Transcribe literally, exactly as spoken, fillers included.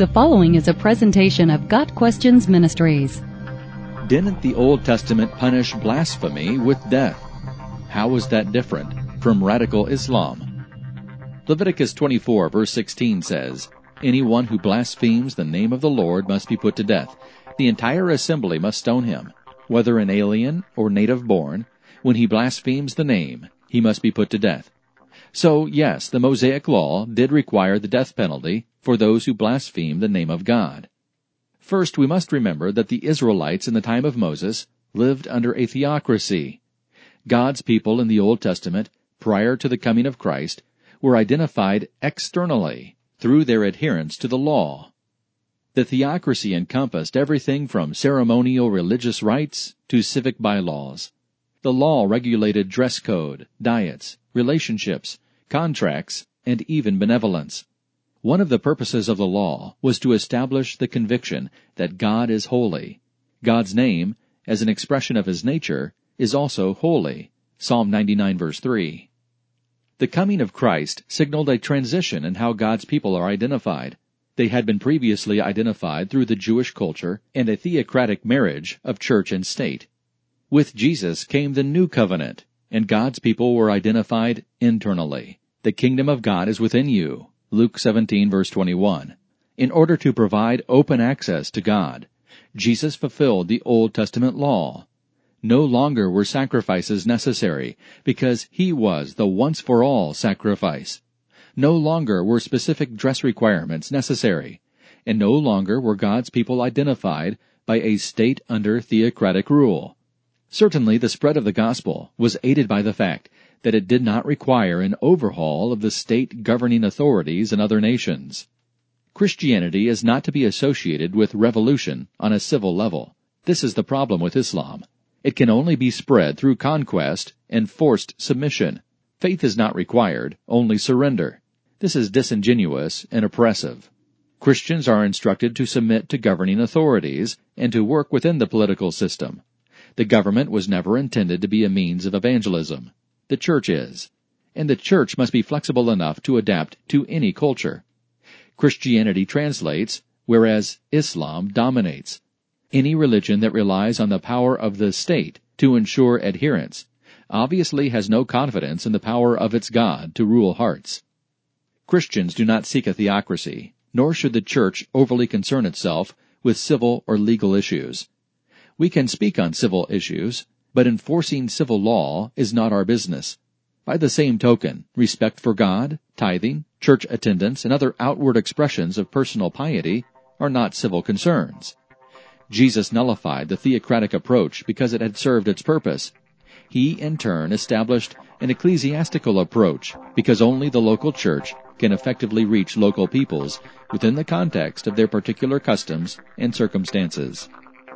The following is a presentation of GotQuestions Ministries. Didn't the Old Testament punish blasphemy with death? How is that different from radical Islam? Leviticus twenty-four verse sixteen says, "Anyone who blasphemes the name of the Lord must be put to death. The entire assembly must stone him, whether an alien or native born. When he blasphemes the name, he must be put to death." So, yes, the Mosaic Law did require the death penalty for those who blaspheme the name of God. First, we must remember that the Israelites in the time of Moses lived under a theocracy. God's people in the Old Testament, prior to the coming of Christ, were identified externally through their adherence to the law. The theocracy encompassed everything from ceremonial religious rites to civic bylaws. The law regulated dress code, diets, relationships, contracts, and even benevolence. One of the purposes of the law was to establish the conviction that God is holy. God's name, as an expression of His nature, is also holy. Psalm ninety-nine verse three. The coming of Christ signaled a transition in how God's people are identified. They had been previously identified through the Jewish culture and a theocratic marriage of church and state. With Jesus came the new covenant, and God's people were identified internally. "The kingdom of God is within you," Luke seventeen, verse twenty-one. In order to provide open access to God, Jesus fulfilled the Old Testament law. No longer were sacrifices necessary, because He was the once-for-all sacrifice. No longer were specific dress requirements necessary, and no longer were God's people identified by a state under theocratic rule. Certainly, the spread of the gospel was aided by the fact that it did not require an overhaul of the state governing authorities in other nations. Christianity is not to be associated with revolution on a civil level. This is the problem with Islam. It can only be spread through conquest and forced submission. Faith is not required, only surrender. This is disingenuous and oppressive. Christians are instructed to submit to governing authorities and to work within the political system. The government was never intended to be a means of evangelism. The church is, and the church must be flexible enough to adapt to any culture. Christianity translates, whereas Islam dominates. Any religion that relies on the power of the state to ensure adherence obviously has no confidence in the power of its God to rule hearts. Christians do not seek a theocracy, nor should the church overly concern itself with civil or legal issues. We can speak on civil issues, but enforcing civil law is not our business. By the same token, respect for God, tithing, church attendance, and other outward expressions of personal piety are not civil concerns. Jesus nullified the theocratic approach because it had served its purpose. He, in turn, established an ecclesiastical approach because only the local church can effectively reach local peoples within the context of their particular customs and circumstances.